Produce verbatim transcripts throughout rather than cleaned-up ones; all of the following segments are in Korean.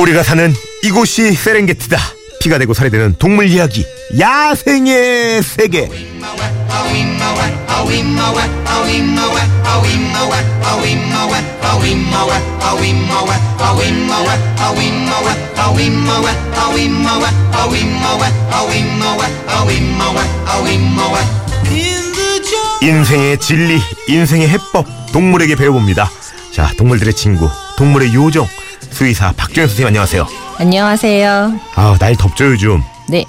우리가 사는 이곳이 세렝게티다. 피가 되고 살이 되는 동물 이야기, 야생의 세계. 인생의 진리, 인생의 해법, 동물에게 배워봅니다. 자, 동물들의 친구, 동물의 요정, 수의사 박정윤 선생님 안녕하세요. 안녕하세요. 아, 날 덥죠 요즘. 네.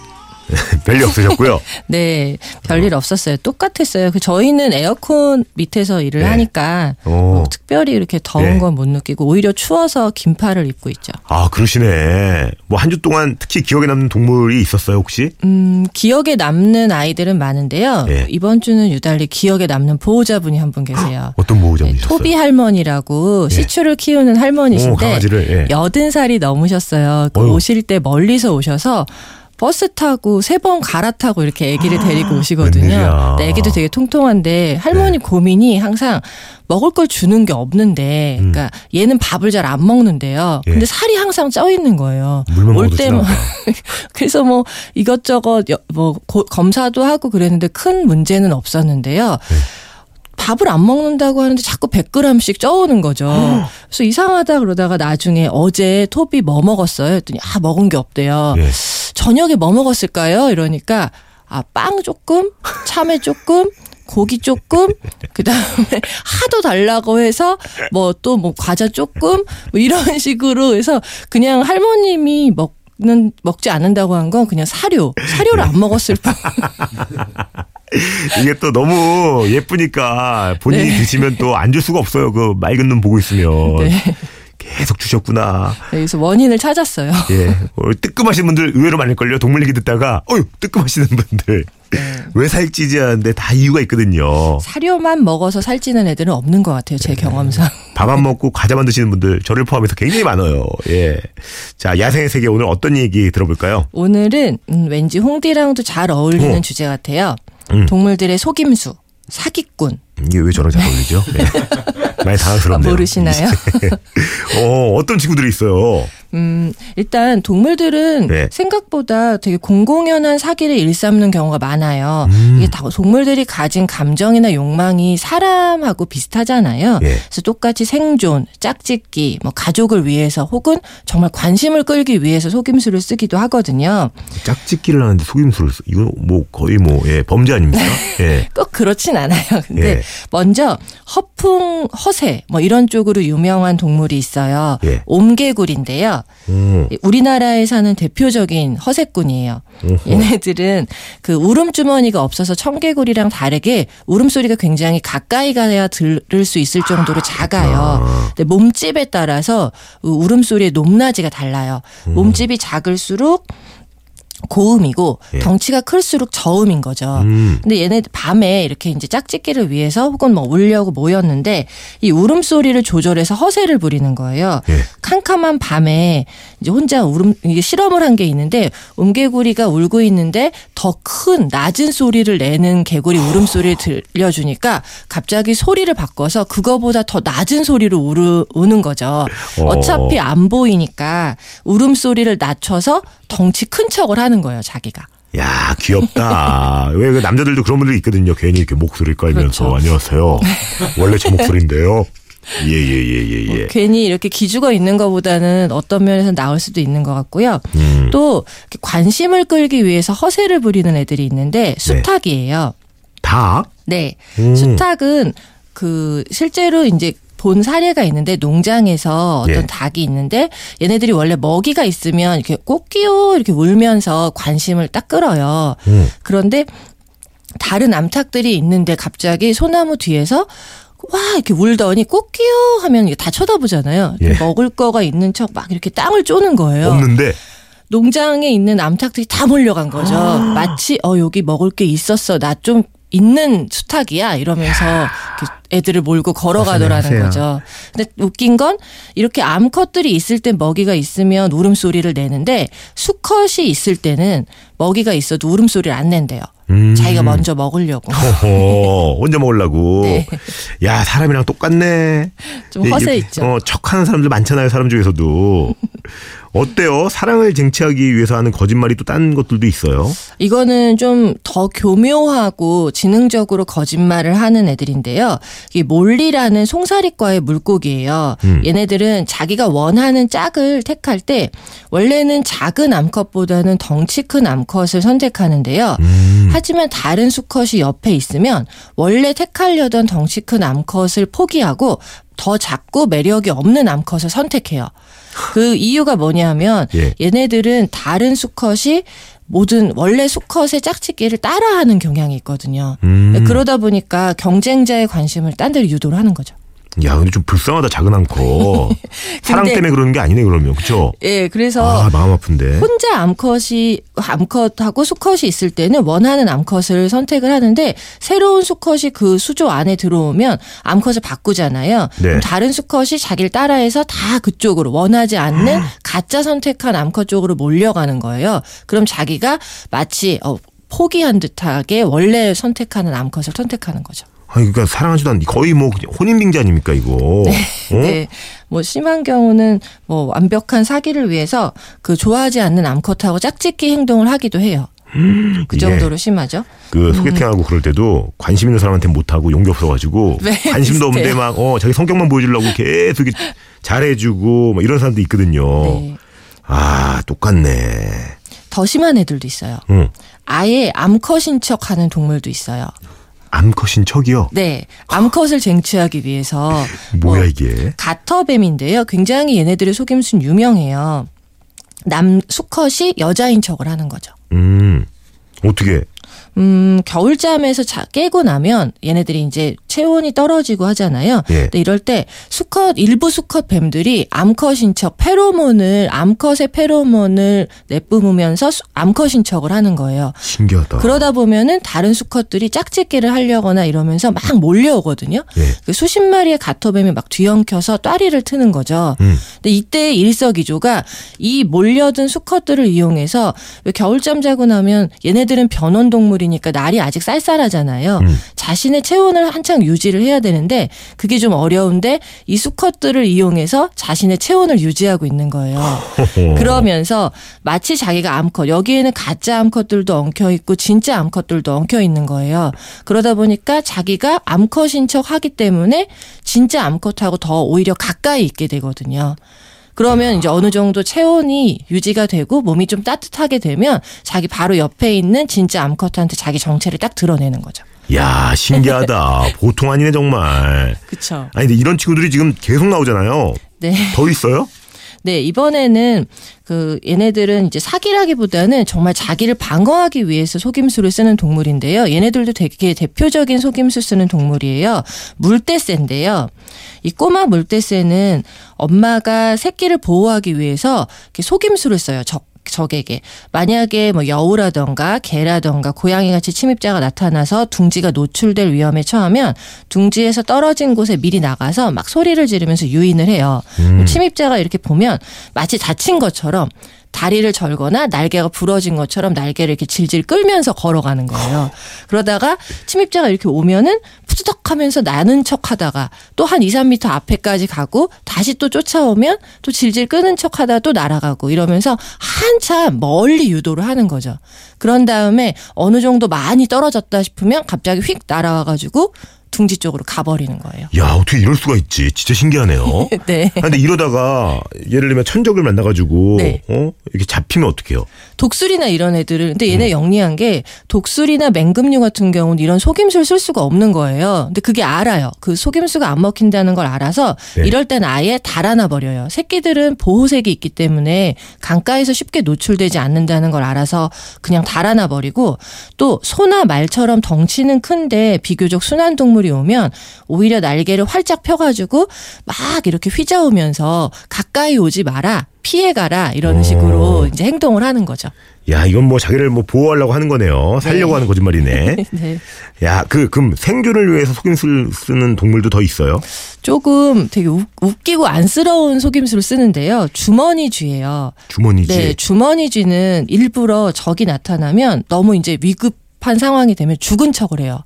별일 없으셨고요. 네, 별일 어. 없었어요. 똑같았어요. 그 저희는 에어컨 밑에서 일을 네. 하니까 뭐 특별히 이렇게 더운 네. 건 못 느끼고 오히려 추워서 긴팔을 입고 있죠. 아, 그러시네. 뭐 한 주 동안 특히 기억에 남는 동물이 있었어요 혹시? 음, 기억에 남는 아이들은 많은데요. 네. 이번 주는 유달리 기억에 남는 보호자분이 한 분 계세요. 어떤 보호자분이셨어요? 네, 토비 할머니라고 네. 시추를 키우는 할머니신데 오, 강아지를, 네. 여든 살이 넘으셨어요. 그 오실 때 멀리서 오셔서 버스 타고 세 번 갈아타고 이렇게 아기를 데리고 오시거든요. 근데 아기도 되게 통통한데 할머니 네. 고민이 항상 먹을 걸 주는 게 없는데, 음. 그러니까 얘는 밥을 잘 안 먹는데요. 예. 근데 살이 항상 쪄 있는 거예요. 물만 올 때만. 그래서 뭐 이것저것 뭐 검사도 하고 그랬는데 큰 문제는 없었는데요. 네. 밥을 안 먹는다고 하는데 자꾸 백 그램씩 쪄오는 거죠. 그래서 이상하다 그러다가 나중에 어제 토비 뭐 먹었어요? 했더니 아, 먹은 게 없대요. 예. 저녁에 뭐 먹었을까요? 이러니까 아, 빵 조금, 참외 조금, 고기 조금, 그다음에 하도 달라고 해서 뭐 또 뭐 과자 조금 뭐 이런 식으로 해서 그냥 할머님이 먹는 먹지 않는다고 한 건 그냥 사료, 사료를 안 먹었을 뿐. 이게 또 너무 예쁘니까 본인이 네. 드시면 또 안 줄 수가 없어요. 그 맑은 눈 보고 있으면. 네. 계속 주셨구나. 네, 그래서 원인을 찾았어요. 예, 어, 뜨끔하신 분들 의외로 많을걸요. 동물 얘기 듣다가 어휴, 뜨끔하시는 분들. 네. 왜 살찌지 않는데 다 이유가 있거든요. 사료만 먹어서 살찌는 애들은 없는 것 같아요. 제 네. 경험상. 밥 안 먹고 과자만 드시는 분들 저를 포함해서 굉장히 많아요. 예. 자, 야생의 세계 오늘 어떤 얘기 들어볼까요? 오늘은 음, 왠지 홍디랑도 잘 어울리는 어. 주제 같아요. 음. 동물들의 속임수, 사기꾼. 이게 왜 저랑 잘 어울리죠? 네. 많이 당황스럽네요. 아, 모르시나요? 어, 어떤 친구들이 있어요? 음, 일단 동물들은 네. 생각보다 되게 공공연한 사기를 일삼는 경우가 많아요. 음. 이게 다 동물들이 가진 감정이나 욕망이 사람하고 비슷하잖아요. 네. 그래서 똑같이 생존, 짝짓기, 뭐 가족을 위해서 혹은 정말 관심을 끌기 위해서 속임수를 쓰기도 하거든요. 짝짓기를 하는데 속임수를 쓰, 이건 뭐 거의 뭐 예, 범죄 아닙니까? 예. 꼭 그렇진 않아요. 근데 예. 먼저 허풍, 허세 뭐 이런 쪽으로 유명한 동물이 있어요. 예. 옴개구리인데요. 음. 우리나라에 사는 대표적인 허세꾼이에요. 어허. 얘네들은 그 울음주머니가 없어서 청개구리랑 다르게 울음소리가 굉장히 가까이 가야 들을 수 있을 정도로 작아요. 아. 근데 몸집에 따라서 울음소리의 높낮이가 달라요. 음. 몸집이 작을수록 고음이고 예. 덩치가 클수록 저음인 거죠. 음. 근데 얘네 밤에 이렇게 이제 짝짓기를 위해서 혹은 뭐 울려고 모였는데 이 울음소리를 조절해서 허세를 부리는 거예요. 예. 캄캄한 밤에 이제 혼자 울음 이게 실험을 한 게 있는데 옴개구리가 울고 있는데 더 큰 낮은 소리를 내는 개구리 울음소리를 들려주니까 갑자기 소리를 바꿔서 그거보다 더 낮은 소리로 우르, 우는 거죠. 어차피 안 보이니까 울음소리를 낮춰서 덩치 큰 척을 하는 거예요, 자기가. 야, 귀엽다. 왜 그 남자들도 그런 분들이 있거든요. 괜히 이렇게 목소리를 깔면서 그렇죠. 안녕하세요. 원래 제 목소리인데요. 예, 예, 예, 예, 예. 어, 괜히 이렇게 기죽어 있는 것보다는 어떤 면에서 나올 수도 있는 것 같고요. 음. 또 관심을 끌기 위해서 허세를 부리는 애들이 있는데 수탉이에요. 네. 닭? 네. 음. 수탉은 그 실제로 이제 본 사례가 있는데 농장에서 어떤 예. 닭이 있는데 얘네들이 원래 먹이가 있으면 이렇게 꼬끼요 이렇게 울면서 관심을 딱 끌어요. 음. 그런데 다른 암탉들이 있는데 갑자기 소나무 뒤에서 와 이렇게 울더니 꼬끼요 하면 다 쳐다보잖아요. 예. 먹을 거가 있는 척 막 이렇게 땅을 쪼는 거예요. 없는데. 농장에 있는 암탉들이 다 몰려간 거죠. 아. 마치 어 여기 먹을 게 있었어. 나 좀 있는 수탉이야 이러면서 야. 애들을 몰고 걸어가더라는 하세요. 거죠. 근데 웃긴 건 이렇게 암컷들이 있을 때 먹이가 있으면 울음소리를 내는데 수컷이 있을 때는 먹이가 있어도 울음소리를 안 낸대요. 음. 자기가 먼저 먹으려고. 어허, 먼저 먹으려고. 네. 야, 사람이랑 똑같네. 좀 허세 이렇게, 있죠. 어, 척하는 사람들 많잖아요. 사람 중에서도. 어때요? 사랑을 쟁취하기 위해서 하는 거짓말이 또 다른 것들도 있어요. 이거는 좀 더 교묘하고 지능적으로 거짓말을 하는 애들인데요. 이 몰리라는 송사리과의 물고기예요. 음. 얘네들은 자기가 원하는 짝을 택할 때 원래는 작은 암컷보다는 덩치 큰 암컷을 선택하는데요. 음. 하지만 다른 수컷이 옆에 있으면 원래 택하려던 덩치 큰 암컷을 포기하고 더 작고 매력이 없는 암컷을 선택해요. 그 이유가 뭐냐면 예. 얘네들은 다른 수컷이 모든 원래 수컷의 짝짓기를 따라하는 경향이 있거든요. 음. 그러다 보니까 경쟁자의 관심을 딴 데로 유도를 하는 거죠. 야, 근데 좀 불쌍하다, 작은 암컷. 사랑 때문에 그러는 게 아니네, 그러면. 그쵸? 예, 그래서. 아, 마음 아픈데. 혼자 암컷이, 암컷하고 수컷이 있을 때는 원하는 암컷을 선택을 하는데, 새로운 수컷이 그 수조 안에 들어오면 암컷을 바꾸잖아요. 네. 그럼 다른 수컷이 자기를 따라해서 다 그쪽으로, 원하지 않는 가짜 선택한 암컷 쪽으로 몰려가는 거예요. 그럼 자기가 마치, 어, 포기한 듯하게 원래 선택하는 암컷을 선택하는 거죠. 아니, 그러니까 사랑하지도 않는데 거의 뭐 혼인빙자 아닙니까 이거. 네, 어? 네. 뭐 심한 경우는 뭐 완벽한 사기를 위해서 그 좋아하지 않는 암컷하고 짝짓기 행동을 하기도 해요. 음, 그 정도로 예. 심하죠. 그 소개팅하고 음. 그럴 때도 관심 있는 사람한테는 못하고 용기 없어가지고 네, 관심도 없는데 막 어, 자기 성격만 보여주려고 계속 잘해주고 막 이런 사람도 있거든요. 네. 아, 똑같네. 더 심한 애들도 있어요. 음. 아예 암컷인 척하는 동물도 있어요. 암컷인 척이요? 네. 암컷을 쟁취하기 위해서. 뭐야 뭐, 이게? 가터뱀인데요. 굉장히 얘네들의 속임수는 유명해요. 남 수컷이 여자인 척을 하는 거죠. 음. 어떻게? 음, 겨울잠에서 자, 깨고 나면 얘네들이 이제 체온이 떨어지고 하잖아요. 예. 근데 이럴 때 수컷, 일부 수컷 뱀들이 암컷인 척, 페로몬을, 암컷의 페로몬을 내뿜으면서 수, 암컷인 척을 하는 거예요. 신기하다. 그러다 보면은 다른 수컷들이 짝짓기를 하려거나 이러면서 막 몰려오거든요. 예. 그 수십 마리의 가토뱀이 막 뒤엉켜서 따리를 트는 거죠. 음. 근데 이때 일석이조가 이 몰려든 수컷들을 이용해서 겨울잠 자고 나면 얘네들은 변온동물이 니까 날이 아직 쌀쌀하잖아요. 음. 자신의 체온을 한창 유지를 해야 되는데 그게 좀 어려운데 이 수컷들을 이용해서 자신의 체온을 유지하고 있는 거예요. 그러면서 마치 자기가 암컷, 여기에는 가짜 암컷들도 엉켜있고 진짜 암컷들도 엉켜있는 거예요. 그러다 보니까 자기가 암컷인 척 하기 때문에 진짜 암컷하고 더 오히려 가까이 있게 되거든요. 그러면 이제 어느 정도 체온이 유지가 되고 몸이 좀 따뜻하게 되면 자기 바로 옆에 있는 진짜 암컷한테 자기 정체를 딱 드러내는 거죠. 야, 신기하다. 보통 아니네 정말. 그렇죠. 아니 근데 이런 친구들이 지금 계속 나오잖아요. 네. 더 있어요? 네, 이번에는 그 얘네들은 이제 사기라기보다는 정말 자기를 방어하기 위해서 속임수를 쓰는 동물인데요. 얘네들도 되게 대표적인 속임수 쓰는 동물이에요. 물떼새인데요. 이 꼬마 물떼새는 엄마가 새끼를 보호하기 위해서 이렇게 속임수를 써요. 적 적에게. 만약에 뭐 여우라던가 개라던가 고양이같이 침입자가 나타나서 둥지가 노출될 위험에 처하면 둥지에서 떨어진 곳에 미리 나가서 막 소리를 지르면서 유인을 해요. 음. 침입자가 이렇게 보면 마치 다친 것처럼 다리를 절거나 날개가 부러진 것처럼 날개를 이렇게 질질 끌면서 걸어가는 거예요. 그러다가 침입자가 이렇게 오면은 푸드덕 하면서 나는 척 하다가 또 한 이, 삼 미터 앞에까지 가고 다시 또 쫓아오면 또 질질 끄는 척 하다가 또 날아가고 이러면서 한참 멀리 유도를 하는 거죠. 그런 다음에 어느 정도 많이 떨어졌다 싶으면 갑자기 휙 날아와가지고 둥지 쪽으로 가버리는 거예요. 야, 어떻게 이럴 수가 있지? 진짜 신기하네요. 네. 근데 이러다가 예를 들면 천적을 만나가지고 네. 어? 이렇게 잡히면 어떡해요? 독수리나 이런 애들을 근데 얘네 음. 영리한 게 독수리나 맹금류 같은 경우는 이런 속임수를 쓸 수가 없는 거예요. 근데 그게 알아요. 그 속임수가 안 먹힌다는 걸 알아서 네. 이럴 땐 아예 달아나 버려요. 새끼들은 보호색이 있기 때문에 강가에서 쉽게 노출되지 않는다는 걸 알아서 그냥 달아나 버리고 또 소나 말처럼 덩치는 큰데 비교적 순한 동물 이 오면 오히려 날개를 활짝 펴가지고 막 이렇게 휘저으면서 가까이 오지 마라, 피해가라 이런 식으로 이제 행동을 하는 거죠. 야, 이건 뭐 자기를 뭐 보호하려고 하는 거네요. 살려고 네. 하는 거짓말이네. 네. 야, 그 그럼 생존을 위해서 속임수를 쓰는 동물도 더 있어요? 조금 되게 우, 웃기고 안쓰러운 속임수를 쓰는데요. 주머니쥐예요. 주머니쥐. 네, 주머니쥐는 일부러 적이 나타나면 너무 이제 위급 위급한 상황이 되면 죽은 척을 해요.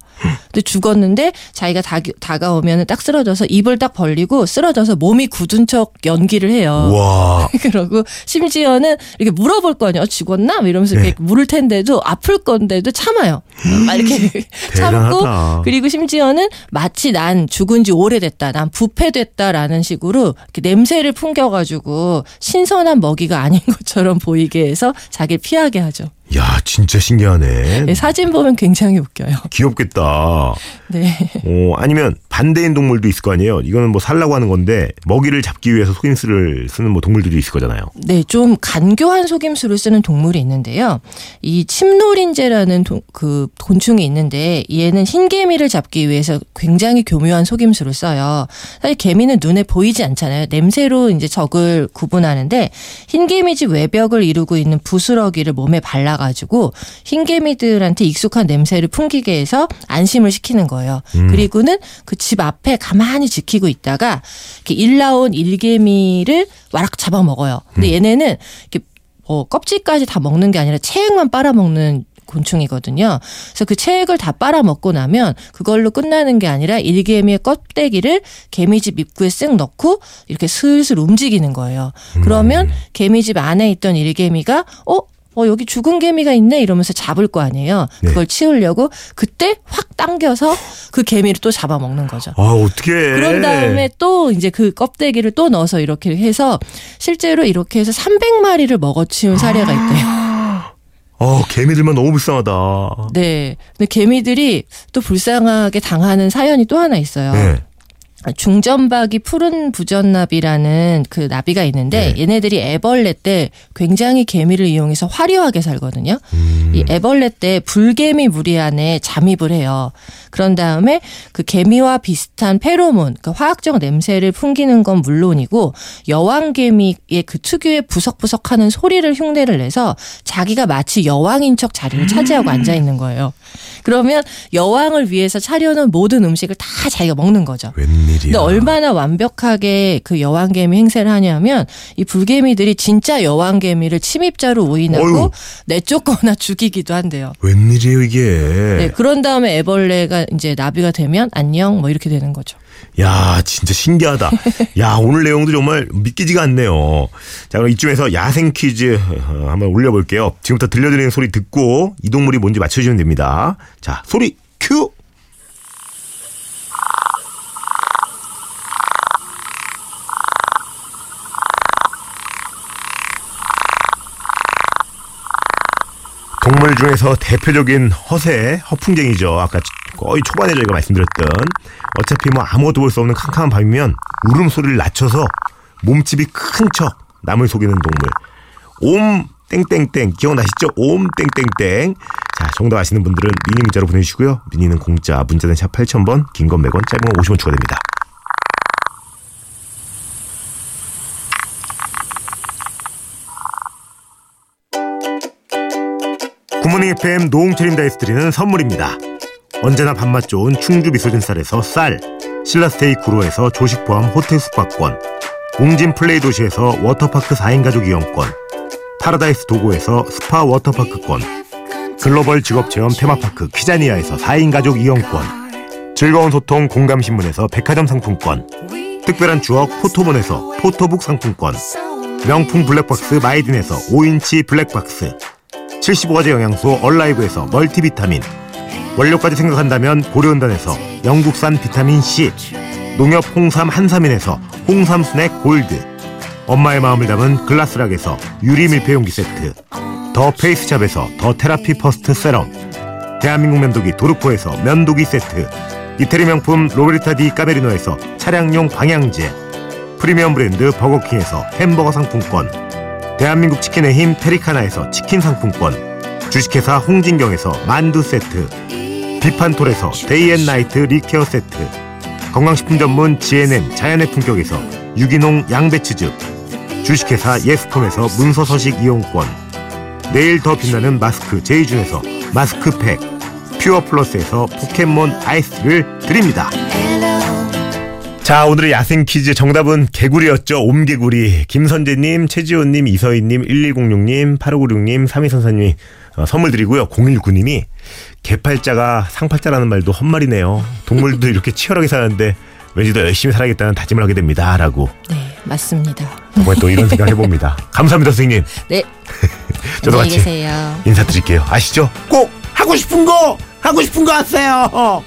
근데 죽었는데 자기가 다, 다가오면 딱 쓰러져서 입을 딱 벌리고 쓰러져서 몸이 굳은 척 연기를 해요. 와. 그러고 심지어는 이렇게 물어볼 거 아니에요. 죽었나? 이러면서 네. 이렇게 물을 텐데도 아플 건데도 참아요. 막 이렇게 참고 그리고 심지어는 마치 난 죽은 지 오래됐다. 난 부패됐다라는 식으로 이렇게 냄새를 풍겨가지고 신선한 먹이가 아닌 것처럼 보이게 해서 자기를 피하게 하죠. 야, 진짜 신기하네. 네, 사진 보면 굉장히 웃겨요. 귀엽겠다. 네. 어, 아니면 반대인 동물도 있을 거 아니에요. 이거는 뭐 살라고 하는 건데 먹이를 잡기 위해서 속임수를 쓰는 뭐 동물들도 있을 거잖아요. 네, 좀 간교한 속임수를 쓰는 동물이 있는데요. 이 침노린재라는 도, 그 곤충이 있는데 얘는 흰개미를 잡기 위해서 굉장히 교묘한 속임수를 써요. 사실 개미는 눈에 보이지 않잖아요. 냄새로 이제 적을 구분하는데 흰개미집 외벽을 이루고 있는 부스러기를 몸에 발라 가지고 흰개미들한테 익숙한 냄새를 풍기게 해서 안심을 시키는 거예요. 음. 그리고는 그 집 앞에 가만히 지키고 있다가 이렇게 일나온 일개미를 와락 잡아먹어요. 근데 음. 얘네는 이렇게 뭐 껍질까지 다 먹는 게 아니라 체액만 빨아먹는 곤충이거든요. 그래서 그 체액을 다 빨아먹고 나면 그걸로 끝나는 게 아니라 일개미의 껍데기를 개미집 입구에 쓱 넣고 이렇게 슬슬 움직이는 거예요. 그러면 음. 개미집 안에 있던 일개미가 어? 어 여기 죽은 개미가 있네 이러면서 잡을 거 아니에요. 네. 그걸 치우려고 그때 확 당겨서 그 개미를 또 잡아먹는 거죠. 아 어떻게? 그런 다음에 또 이제 그 껍데기를 또 넣어서 이렇게 해서 실제로 이렇게 해서 삼백 마리를 먹어치운 사례가 있대요. 아 어, 개미들만 너무 불쌍하다. 네, 근데 개미들이 또 불쌍하게 당하는 사연이 또 하나 있어요. 네. 중점박이 푸른 부전나비라는 그 나비가 있는데 네. 얘네들이 애벌레 때 굉장히 개미를 이용해서 화려하게 살거든요. 음. 이 애벌레 때 불개미 무리 안에 잠입을 해요. 그런 다음에 그 개미와 비슷한 페로몬, 그러니까 화학적 냄새를 풍기는 건 물론이고 여왕개미의 그 특유의 부석부석하는 소리를 흉내를 내서 자기가 마치 여왕인 척 자리를 차지하고 음. 앉아 있는 거예요. 그러면 여왕을 위해서 차려놓은 모든 음식을 다 자기가 먹는 거죠. 웬일이야. 근데 얼마나 완벽하게 그 여왕개미 행세를 하냐면 이 불개미들이 진짜 여왕개미를 침입자로 오인하고 어휴. 내쫓거나 죽이기도 한대요. 웬일이에요 이게. 네, 그런 다음에 애벌레가 이제 나비가 되면 안녕 뭐 이렇게 되는 거죠. 야 진짜 신기하다. 야 오늘 내용도 정말 믿기지가 않네요. 자 그럼 이쯤에서 야생 퀴즈 한번 올려볼게요. 지금부터 들려드리는 소리 듣고 이 동물이 뭔지 맞춰주시면 됩니다. 자 소리 큐. 동물 중에서 대표적인 허세, 허풍쟁이죠. 아까 거의 초반에 저희가 말씀드렸던 어차피 뭐 아무것도 볼 수 없는 캄캄한 밤이면 울음소리를 낮춰서 몸집이 큰 척 남을 속이는 동물. 옴 땡땡땡 기억나시죠? 옴 땡땡땡. 자 정답 아시는 분들은 미니 문자로 보내주시고요. 미니는 공짜 문자는 샵 팔천 번 긴 건 백 원 짧은 건 오십 원 추가됩니다. 굿모닝에프엠 노홍철임 다이스 드리는 선물입니다. 언제나 밥맛 좋은 충주 미소진 쌀에서 쌀, 신라스테이 구로에서 조식 포함 호텔 숙박권, 웅진 플레이 도시에서 워터파크 사 인 가족 이용권, 파라다이스 도고에서 스파 워터파크권, 글로벌 직업체험 테마파크 키자니아에서 사 인 가족 이용권, 즐거운 소통 공감신문에서 백화점 상품권, 특별한 추억 포토본에서 포토북 상품권, 명품 블랙박스 마이딘에서 오 인치 블랙박스, 칠십오 가지 영양소 얼라이브에서 멀티비타민, 원료까지 생각한다면 고려은단에서 영국산 비타민C, 농협 홍삼 한삼인에서 홍삼 스낵 골드, 엄마의 마음을 담은 글라스락에서 유리 밀폐용기 세트, 더 페이스샵에서 더 테라피 퍼스트 세럼, 대한민국 면도기 도르코에서 면도기 세트, 이태리 명품 로베르타 디 까메리노에서 차량용 방향제, 프리미엄 브랜드 버거킹에서 햄버거 상품권, 대한민국 치킨의 힘 테리카나에서 치킨 상품권, 주식회사 홍진경에서 만두 세트, 비판톨에서 데이앤나이트 리케어 세트, 건강식품 전문 지엔엠 자연의 품격에서 유기농 양배추즙, 주식회사 예스폼에서 문서서식 이용권, 내일 더 빛나는 마스크 제이준에서 마스크팩, 퓨어플러스에서 포켓몬 아이스를 드립니다. 자, 오늘의 야생 퀴즈 정답은 개구리였죠. 옴개구리. 김선재님, 최지호님, 이서희님, 일일공육님, 팔오구육님, 삼이선사님 어, 선물 드리고요. 공일구님이 개팔자가 상팔자라는 말도 헛말이네요. 동물도 이렇게 치열하게 사는데 왠지 더 열심히 살아야겠다는 다짐을 하게 됩니다. 라고. 네, 맞습니다. 정말 또 이런 생각 해봅니다. 감사합니다, 선생님. 네. 저도 같이 계세요. 인사드릴게요. 아시죠? 꼭 하고 싶은 거! 하고 싶은 거 하세요!